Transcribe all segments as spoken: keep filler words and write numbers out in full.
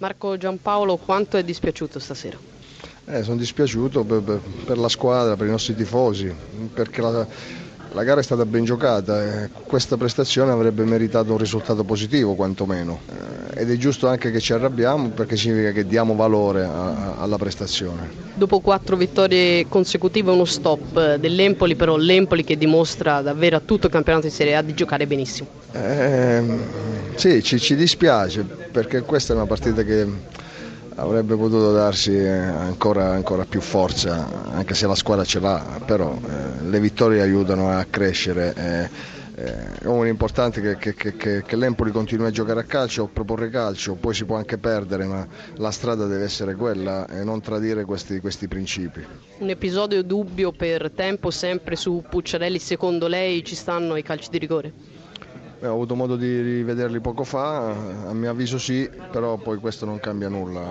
Marco Giampaolo, quanto è dispiaciuto stasera? Eh, sono dispiaciuto per, per, per la squadra, per i nostri tifosi, perché la, la gara è stata ben giocata, eh, questa prestazione avrebbe meritato un risultato positivo quantomeno, eh, ed è giusto anche che ci arrabbiamo perché significa che diamo valore a, a, alla prestazione. Dopo quattro vittorie consecutive uno stop dell'Empoli, però l'Empoli che dimostra davvero a tutto il campionato di Serie A di giocare benissimo. Eh, Sì, ci, ci dispiace perché questa è una partita che avrebbe potuto darsi ancora, ancora più forza, anche se la squadra ce l'ha, però eh, le vittorie aiutano a crescere. Eh. È importante che, che, che, che l'Empoli continui a giocare a calcio, a proporre calcio, poi si può anche perdere, ma la strada deve essere quella e non tradire questi, questi principi. Un episodio dubbio per tempo sempre su Pucciarelli, secondo lei ci stanno i calci di rigore? Beh, ho avuto modo di rivederli poco fa, a mio avviso sì, però poi questo non cambia nulla,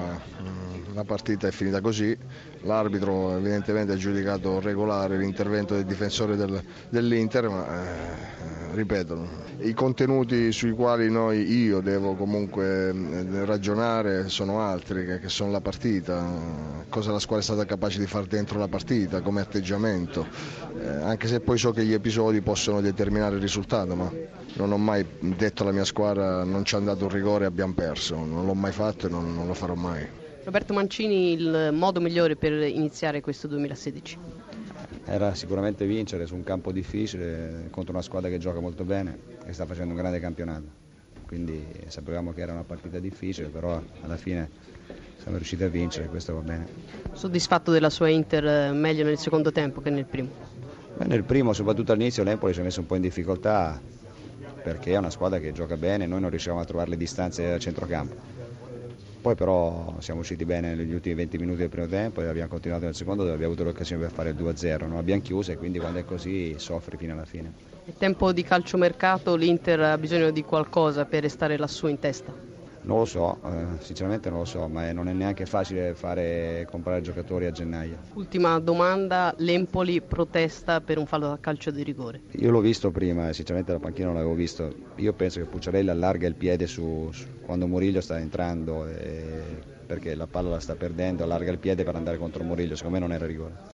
la partita è finita così, l'arbitro evidentemente ha giudicato regolare l'intervento del difensore del, dell'Inter, ma eh, ripeto, i contenuti sui quali noi, io devo comunque ragionare sono altri, che, che sono la partita, cosa la squadra è stata capace di fare dentro la partita, come atteggiamento, eh, anche se poi so che gli episodi possono determinare il risultato, ma non ho mai detto alla mia squadra non ci hanno dato un rigore e abbiamo perso, non l'ho mai fatto e non, non lo farò mai. Roberto Mancini, il modo migliore per iniziare questo duemilasedici? Era sicuramente vincere su un campo difficile contro una squadra che gioca molto bene e sta facendo un grande campionato. Quindi sapevamo che era una partita difficile, però alla fine siamo riusciti a vincere, questo va bene. Soddisfatto della sua Inter meglio nel secondo tempo che nel primo? Beh, nel primo, soprattutto all'inizio, l'Empoli si è messo un po' in difficoltà, perché è una squadra che gioca bene, noi non riusciamo a trovare le distanze a centrocampo. Poi però siamo usciti bene negli ultimi venti minuti del primo tempo e abbiamo continuato nel secondo dove abbiamo avuto l'occasione per fare il due a zero. Non abbiamo chiuso e quindi quando è così soffri fino alla fine. È tempo di calciomercato, l'Inter ha bisogno di qualcosa per restare lassù in testa? Non lo so, eh, sinceramente non lo so, ma non è neanche facile fare comprare giocatori a gennaio. Ultima domanda, l'Empoli protesta per un fallo da calcio di rigore? Io l'ho visto prima, sinceramente la panchina non l'avevo visto. Io penso che Pucciarelli allarga il piede su, su quando Murillo sta entrando, e, perché la palla la sta perdendo, allarga il piede per andare contro Murillo, secondo me non era rigore.